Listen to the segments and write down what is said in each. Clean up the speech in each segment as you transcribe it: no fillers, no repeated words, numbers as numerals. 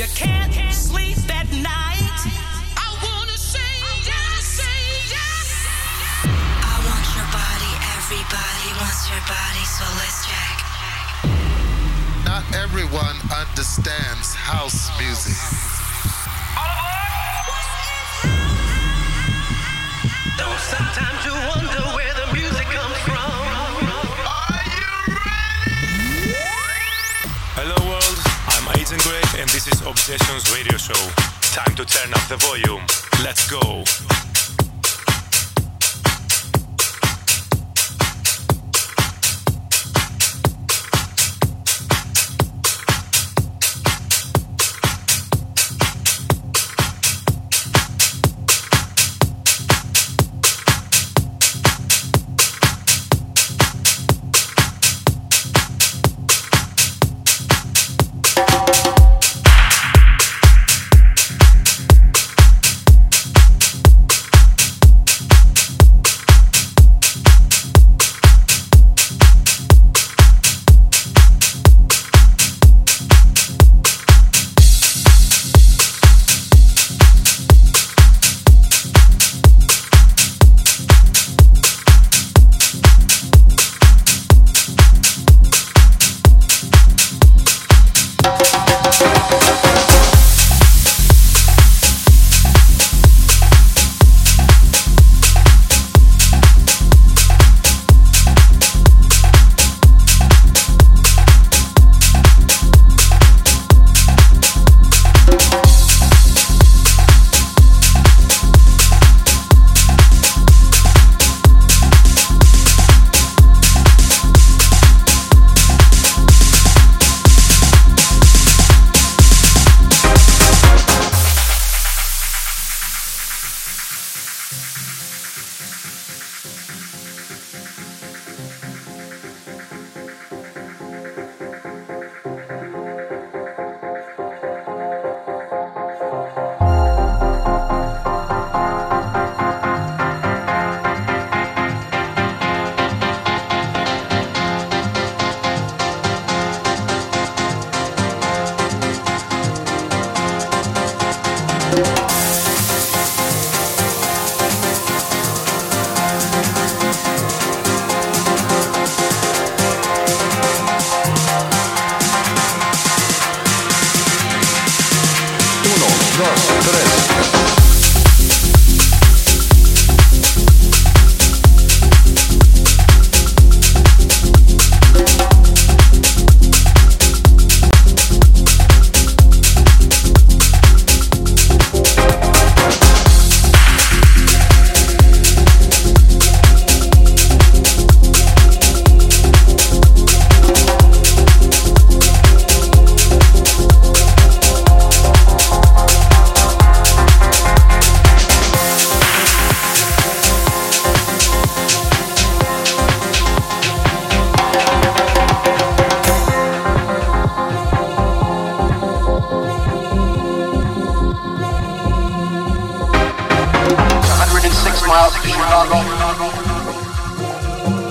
You can't sleep at night. I wanna say yes. I want your body, everybody wants your body, so let's check. Not everyone understands house music. Don't sometimes you wonder where the music comes from. Are you ready? Hello world, I'm Agent Rec and this is Obsessions Radio Show. Time to turn up the volume. Let's go.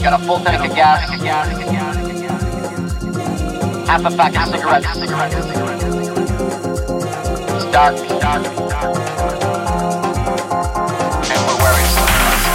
Got a full tank of gas, half a pack of cigarettes. It's dark, and we're wearing sunglasses.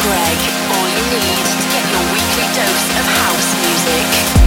Greg, all you need to get your weekly dose of house music.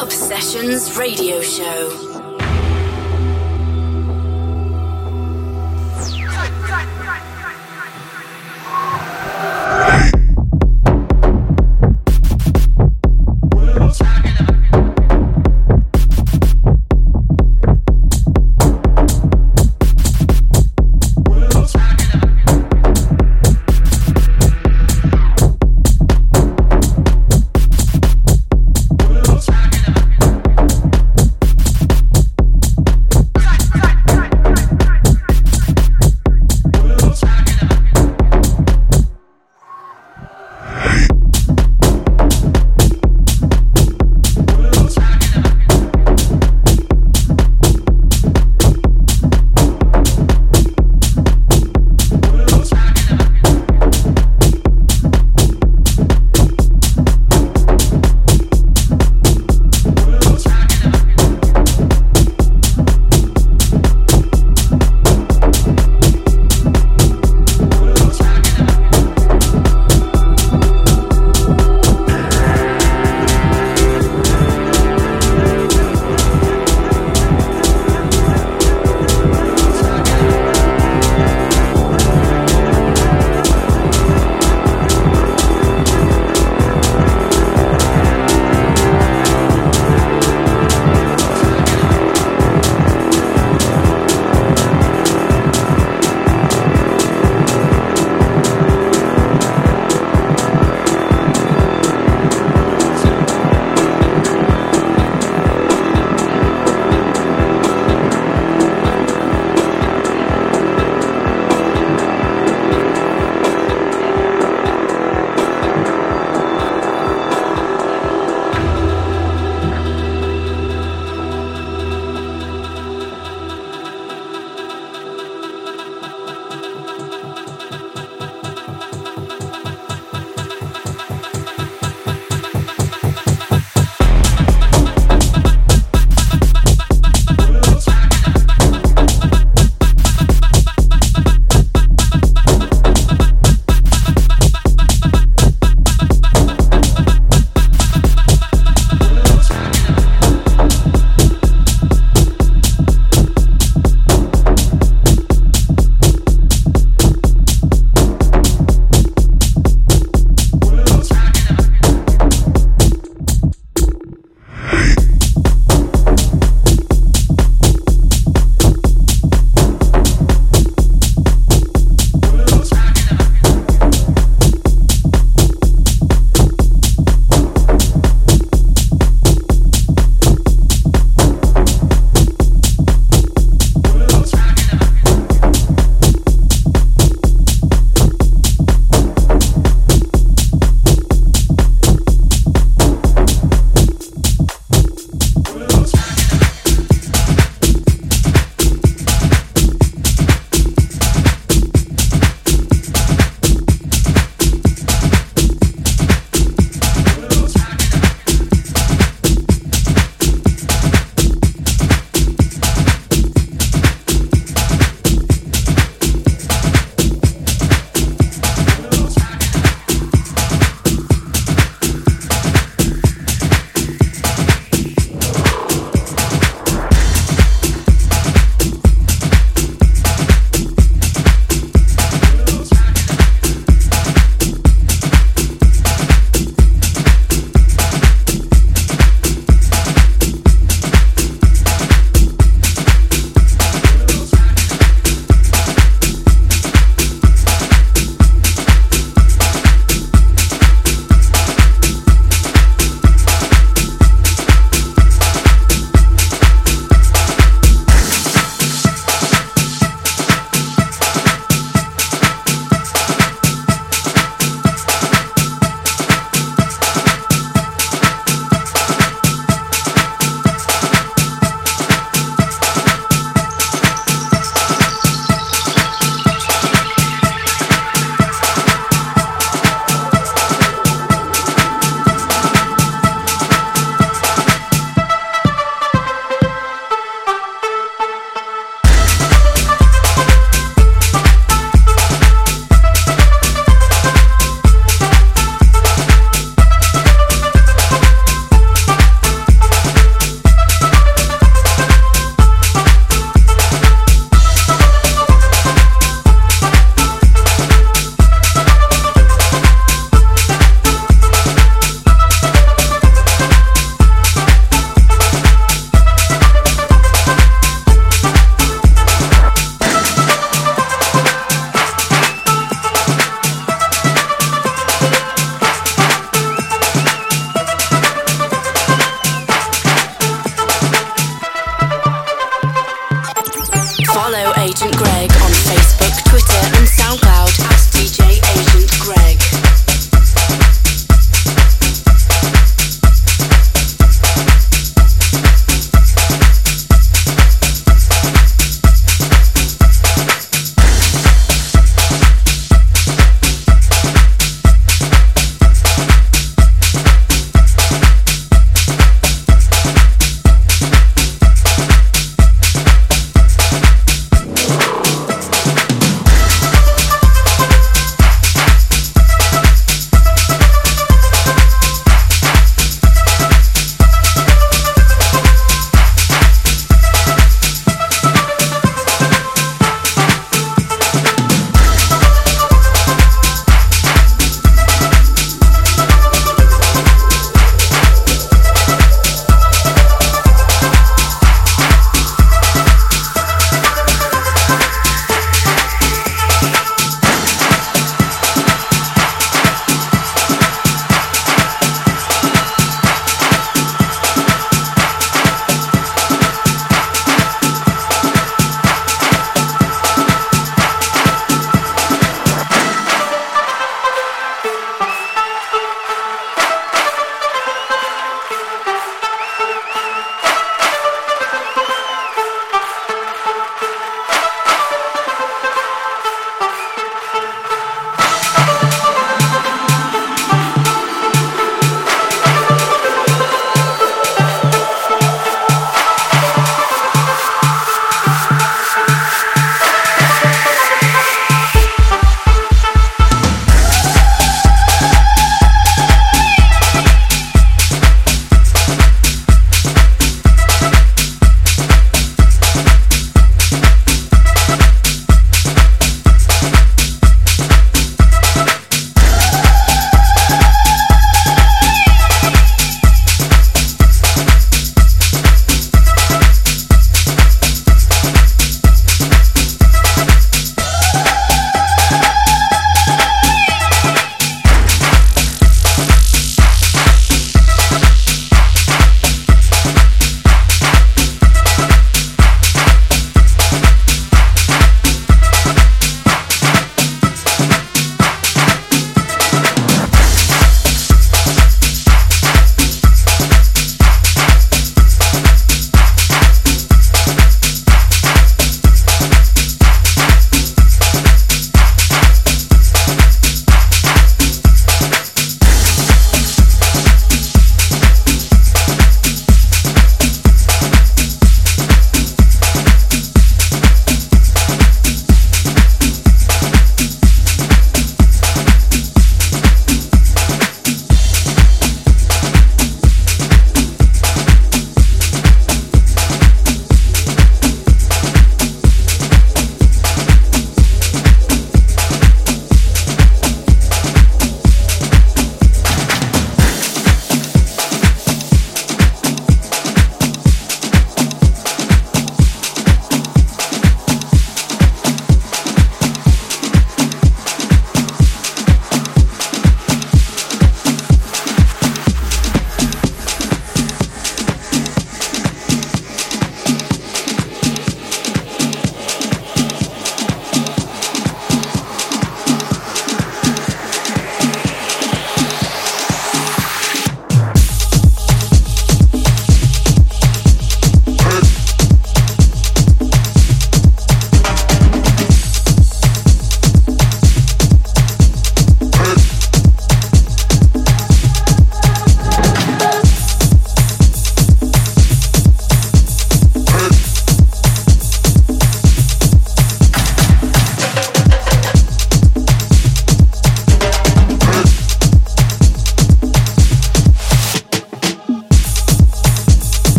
Obsessions Radio Show.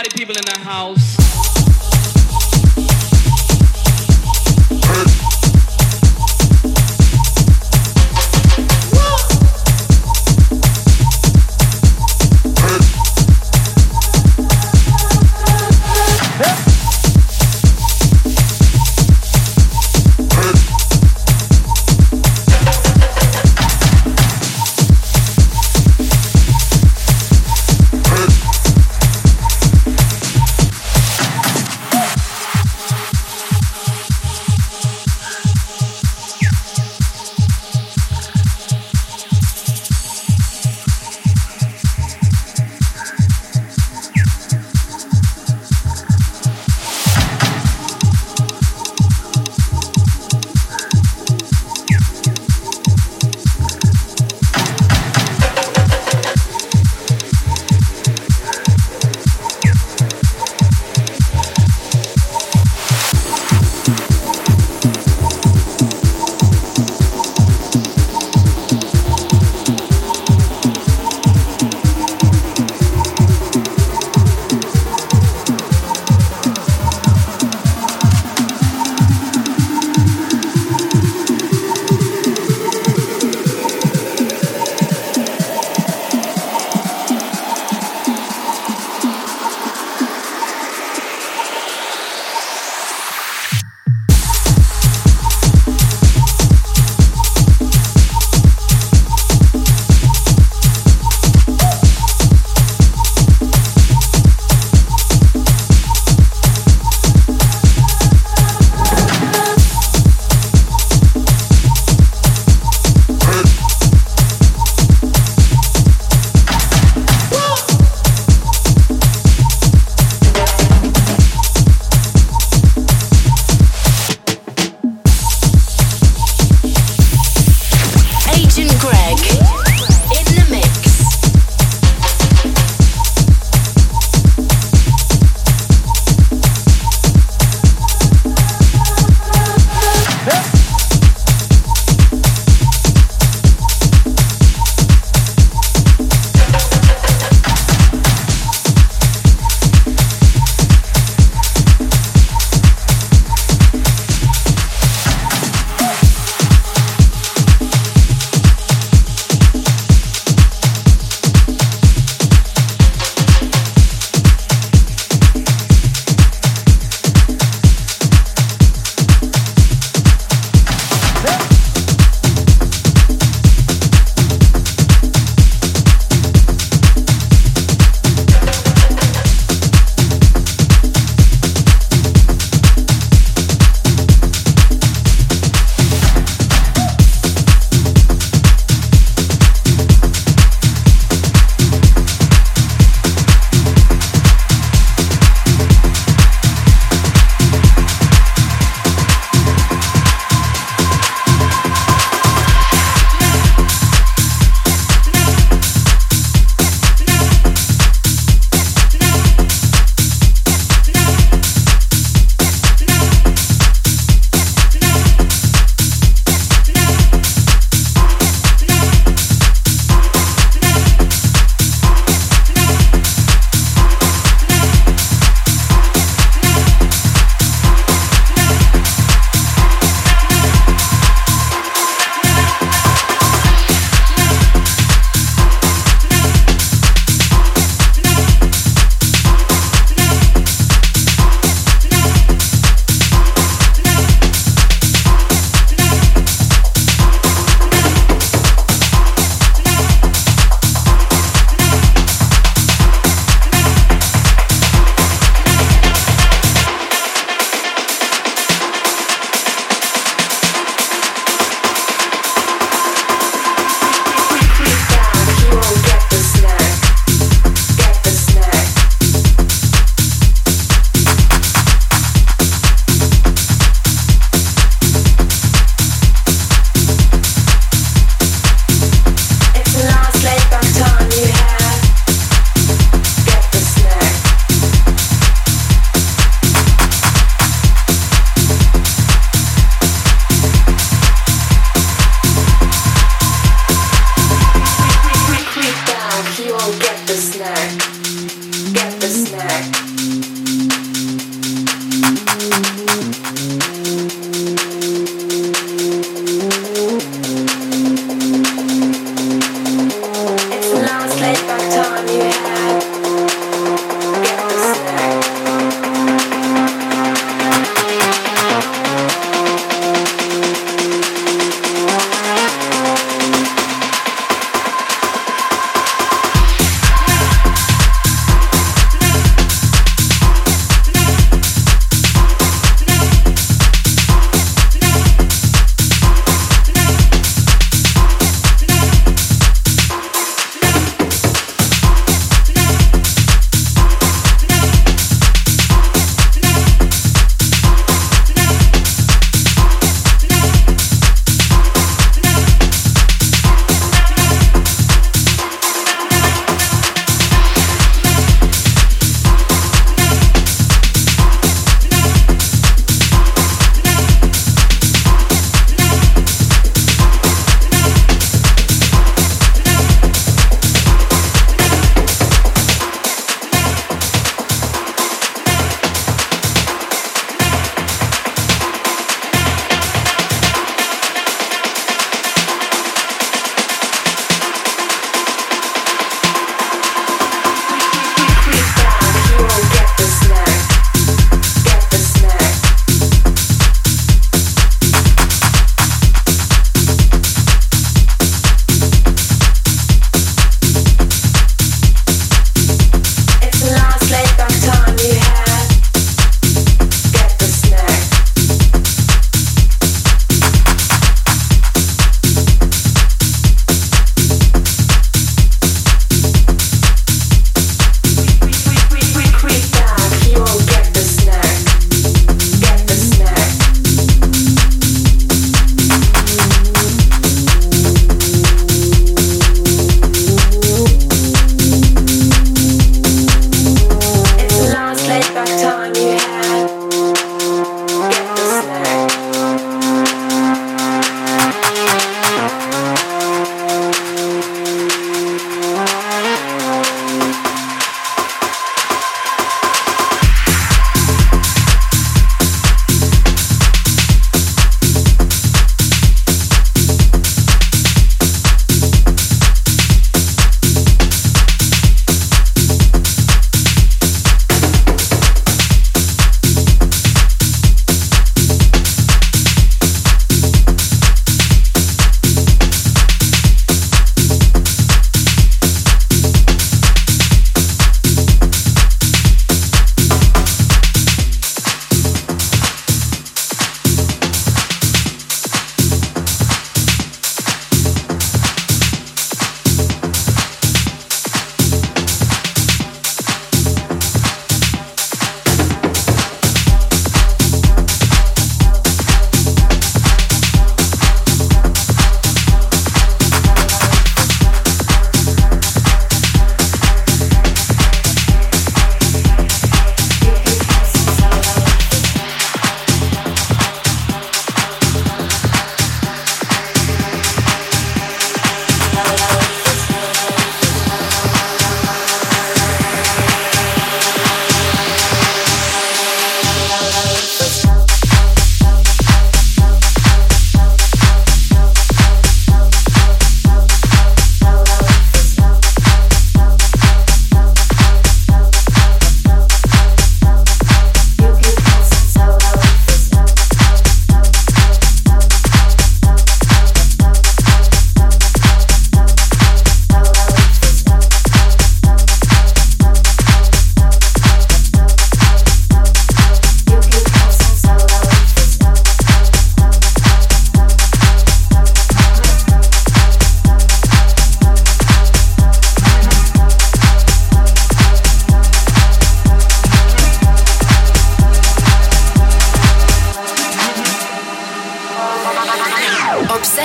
party people in the house.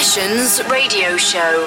Sessions radio show.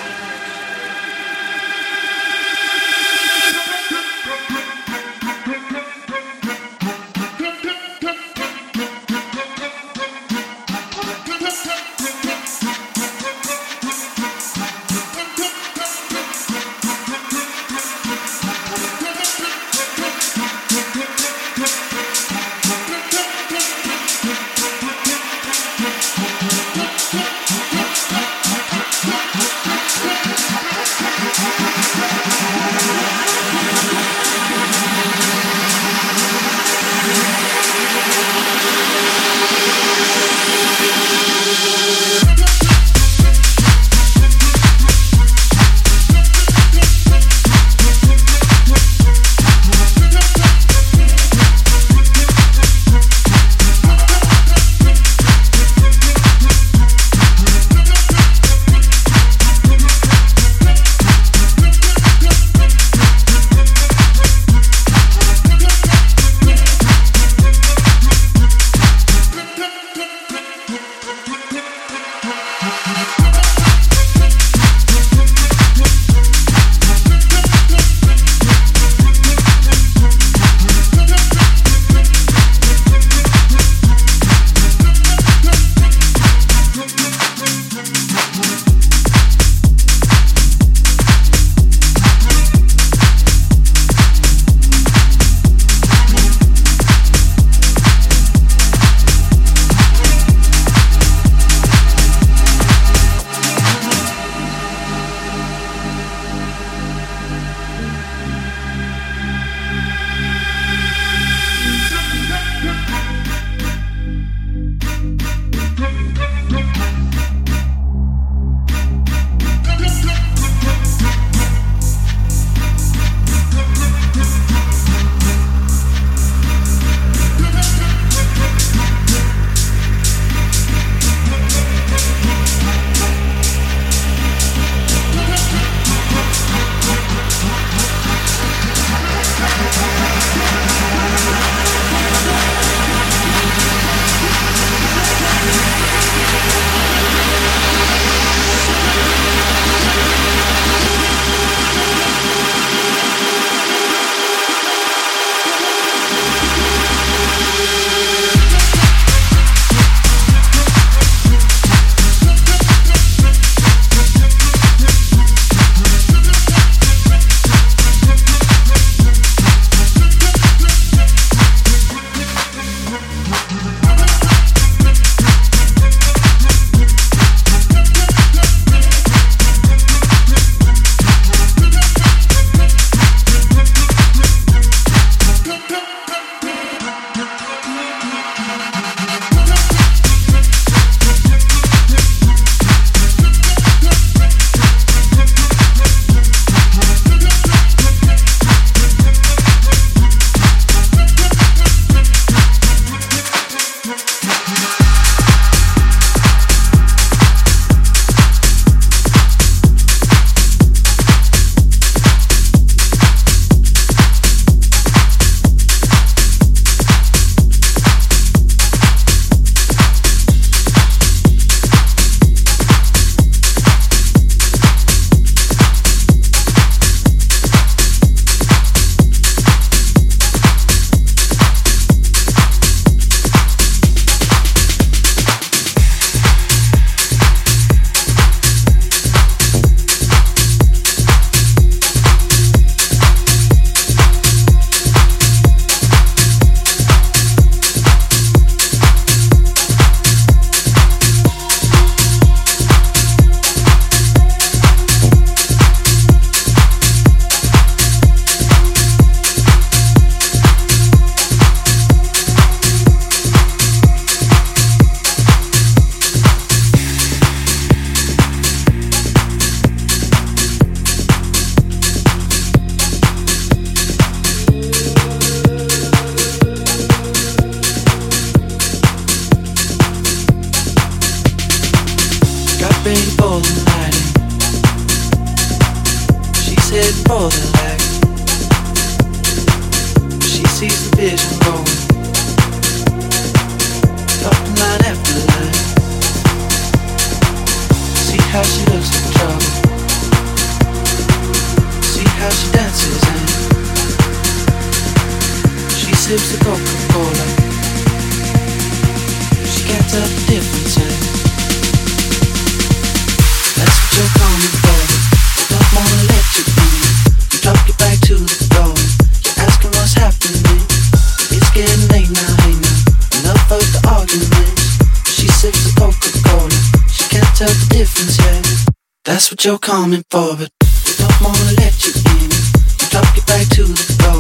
That's what you're coming for, but we don't wanna let you in. We drop you back to the door.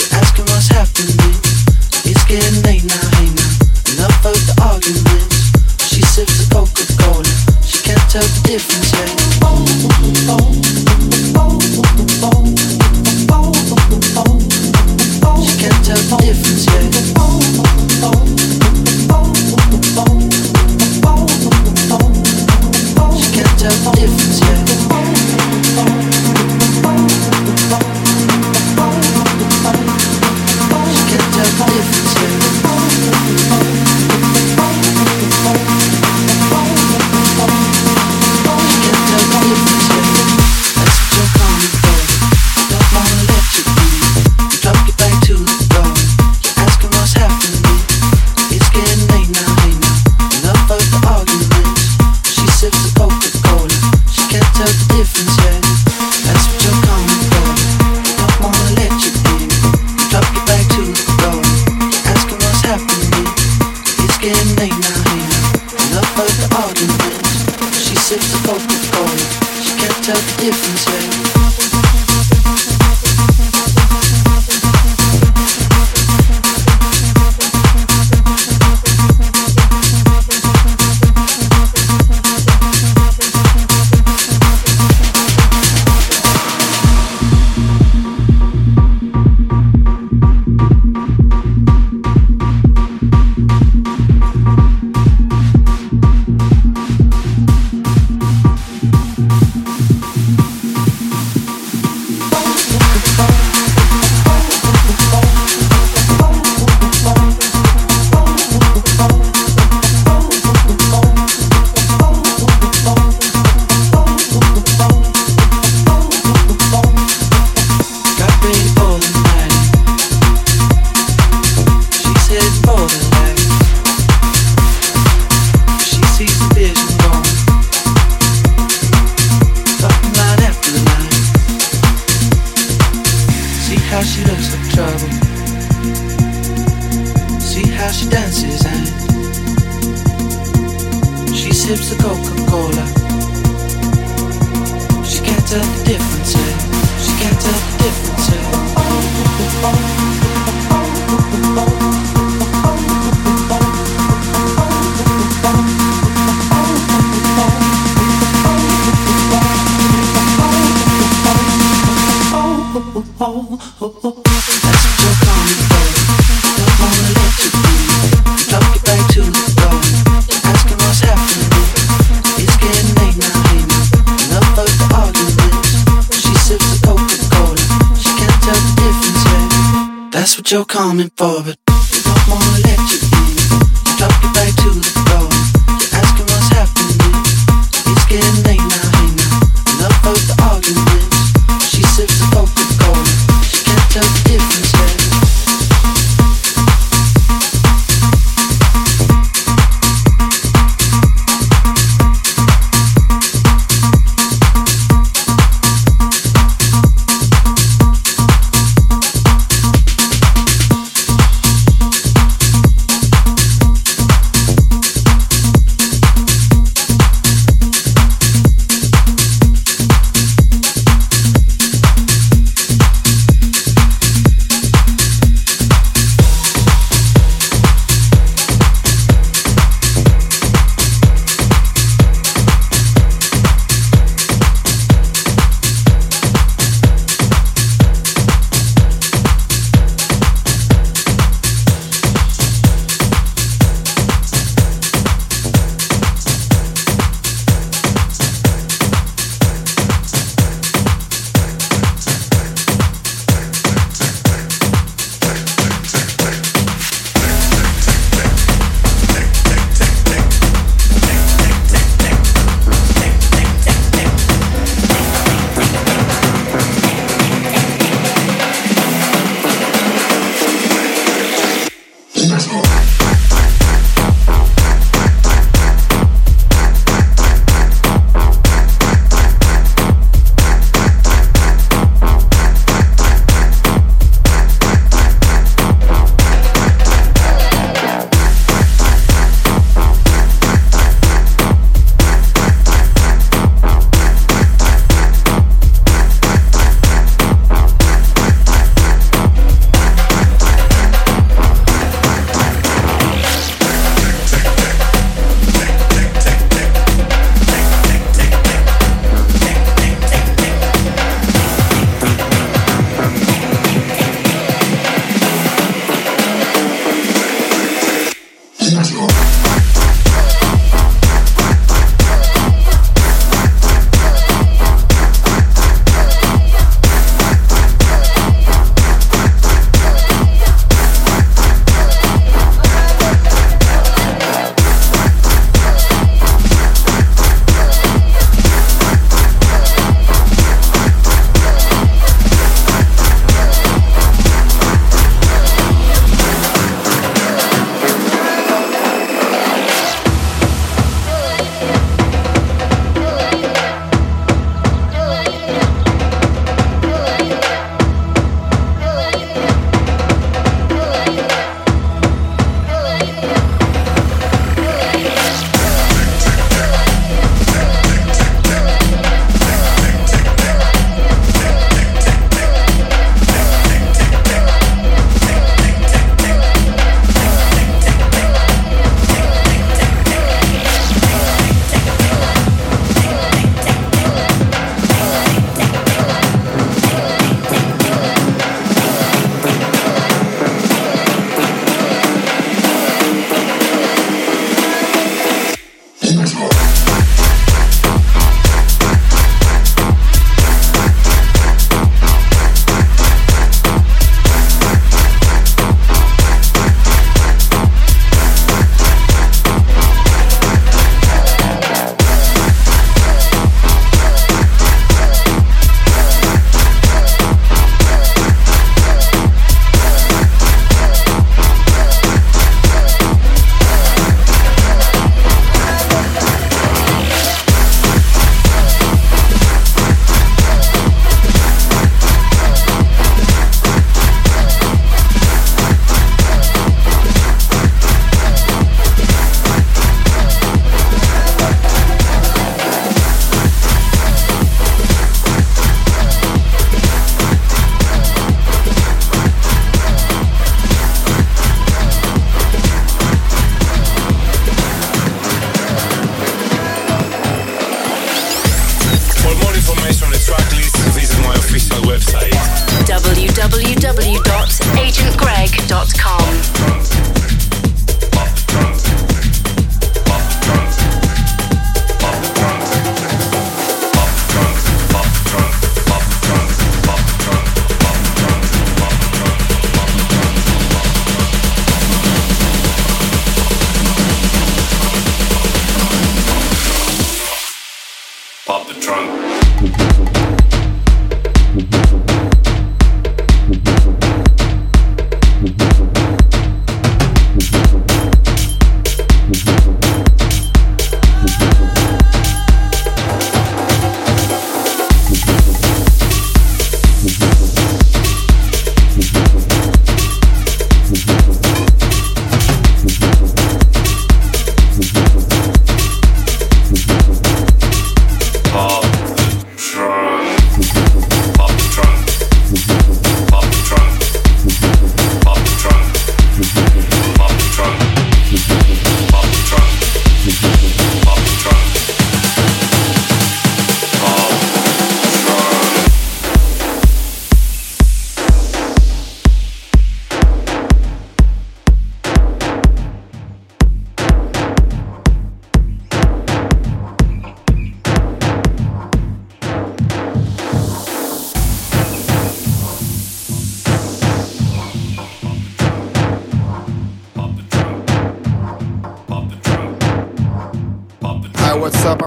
You're asking what's happening. It's getting late now, hey now. Enough of the arguments. She sips a Coca-Cola. She can't tell the difference yet. Oh, oh, oh, oh, oh, oh, oh, oh, oh. She can't tell the difference yet. Oh, oh, oh, oh, oh, oh. Tell the difference, yeah. She can't tell the difference, yeah. She can't tell the difference, yeah. That's what you're coming for. Don't wanna let you in. You drop it back to the door. You're asking what's happening. It's getting late now, hey now. Enough of the arguments. She sips the poker. Can't tell the difference yet. That's what you're coming for. Don't wanna let you in. Drop you back to the door. Asking what's happening. It's getting late now, here. Enough of the arguments. She sips the Coca-Cola. She can't tell the difference yet. You're coming for, but we don't wanna let you in. You drop you back to the door. You're asking what's happening. It's getting late now, hey now. Enough of the arguments. She sips a Coca-Cola. She can't tell the difference yet.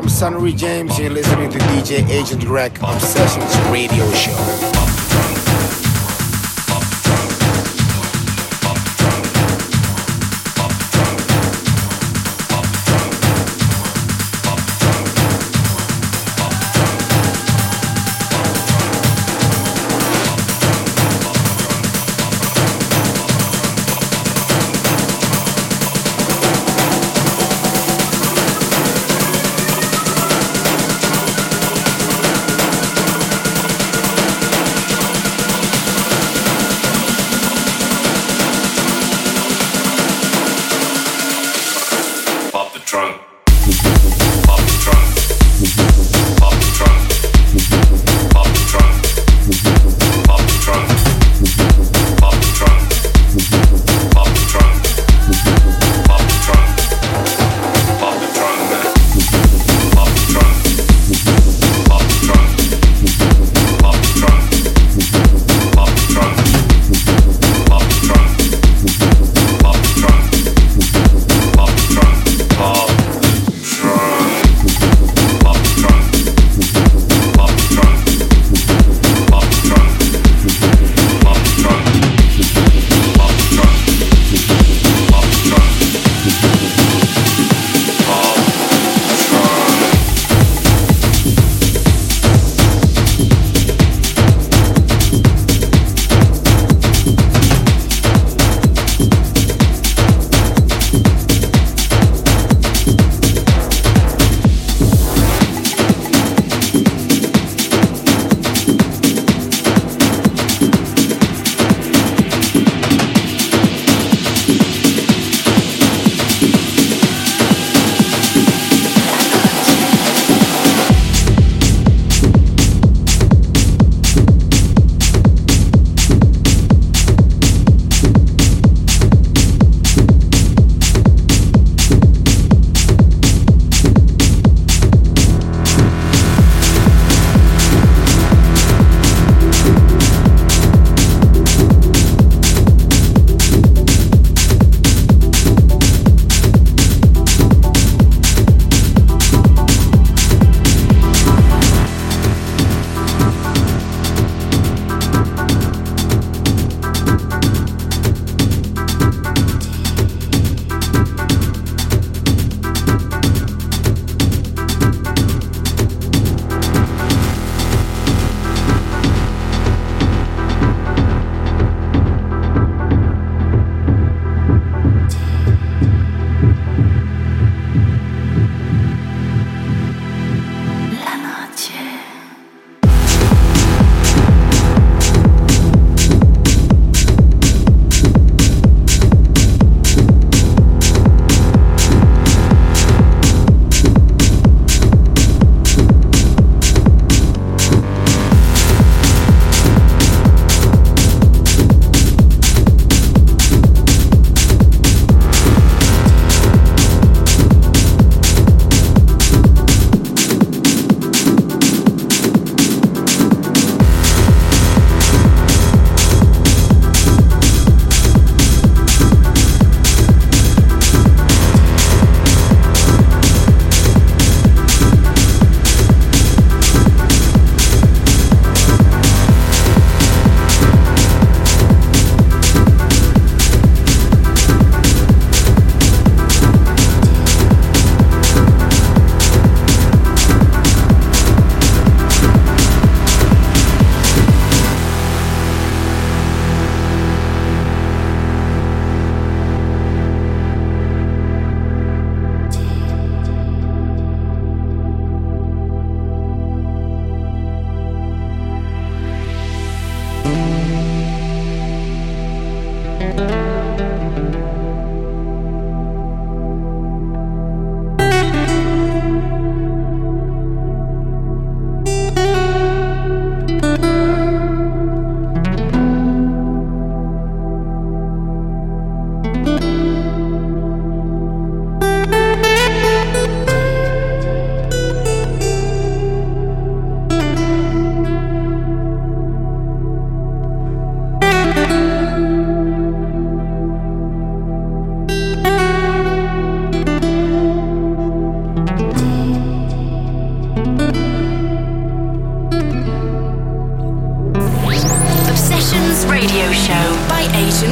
Sunnery James, you're listening to DJ Agent Rec Obsessions Radio Show.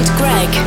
Agent Rec.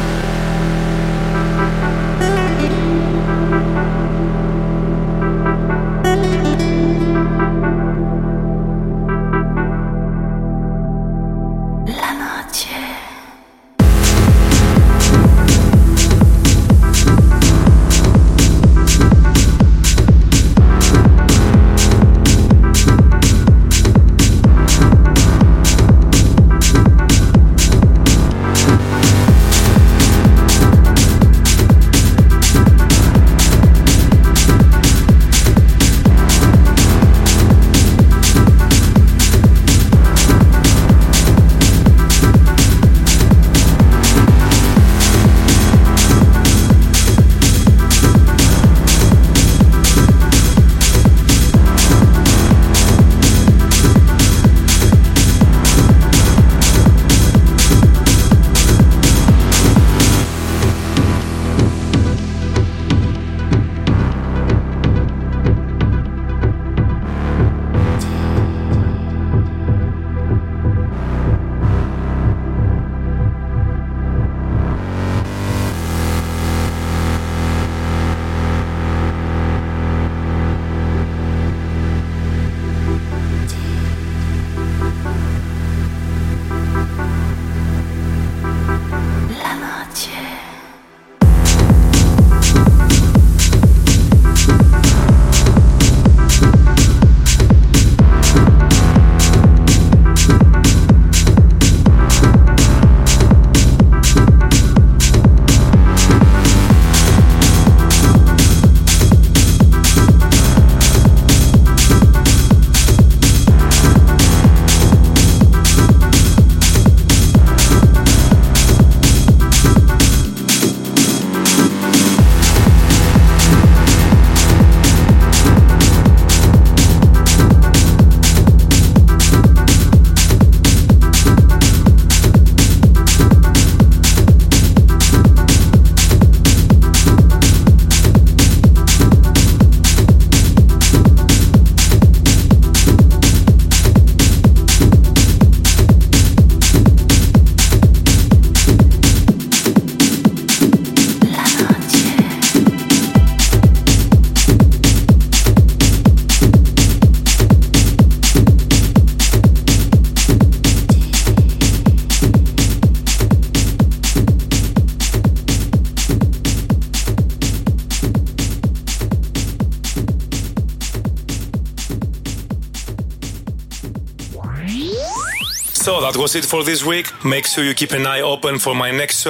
So that was it for this week. Make sure you keep an eye open for my next show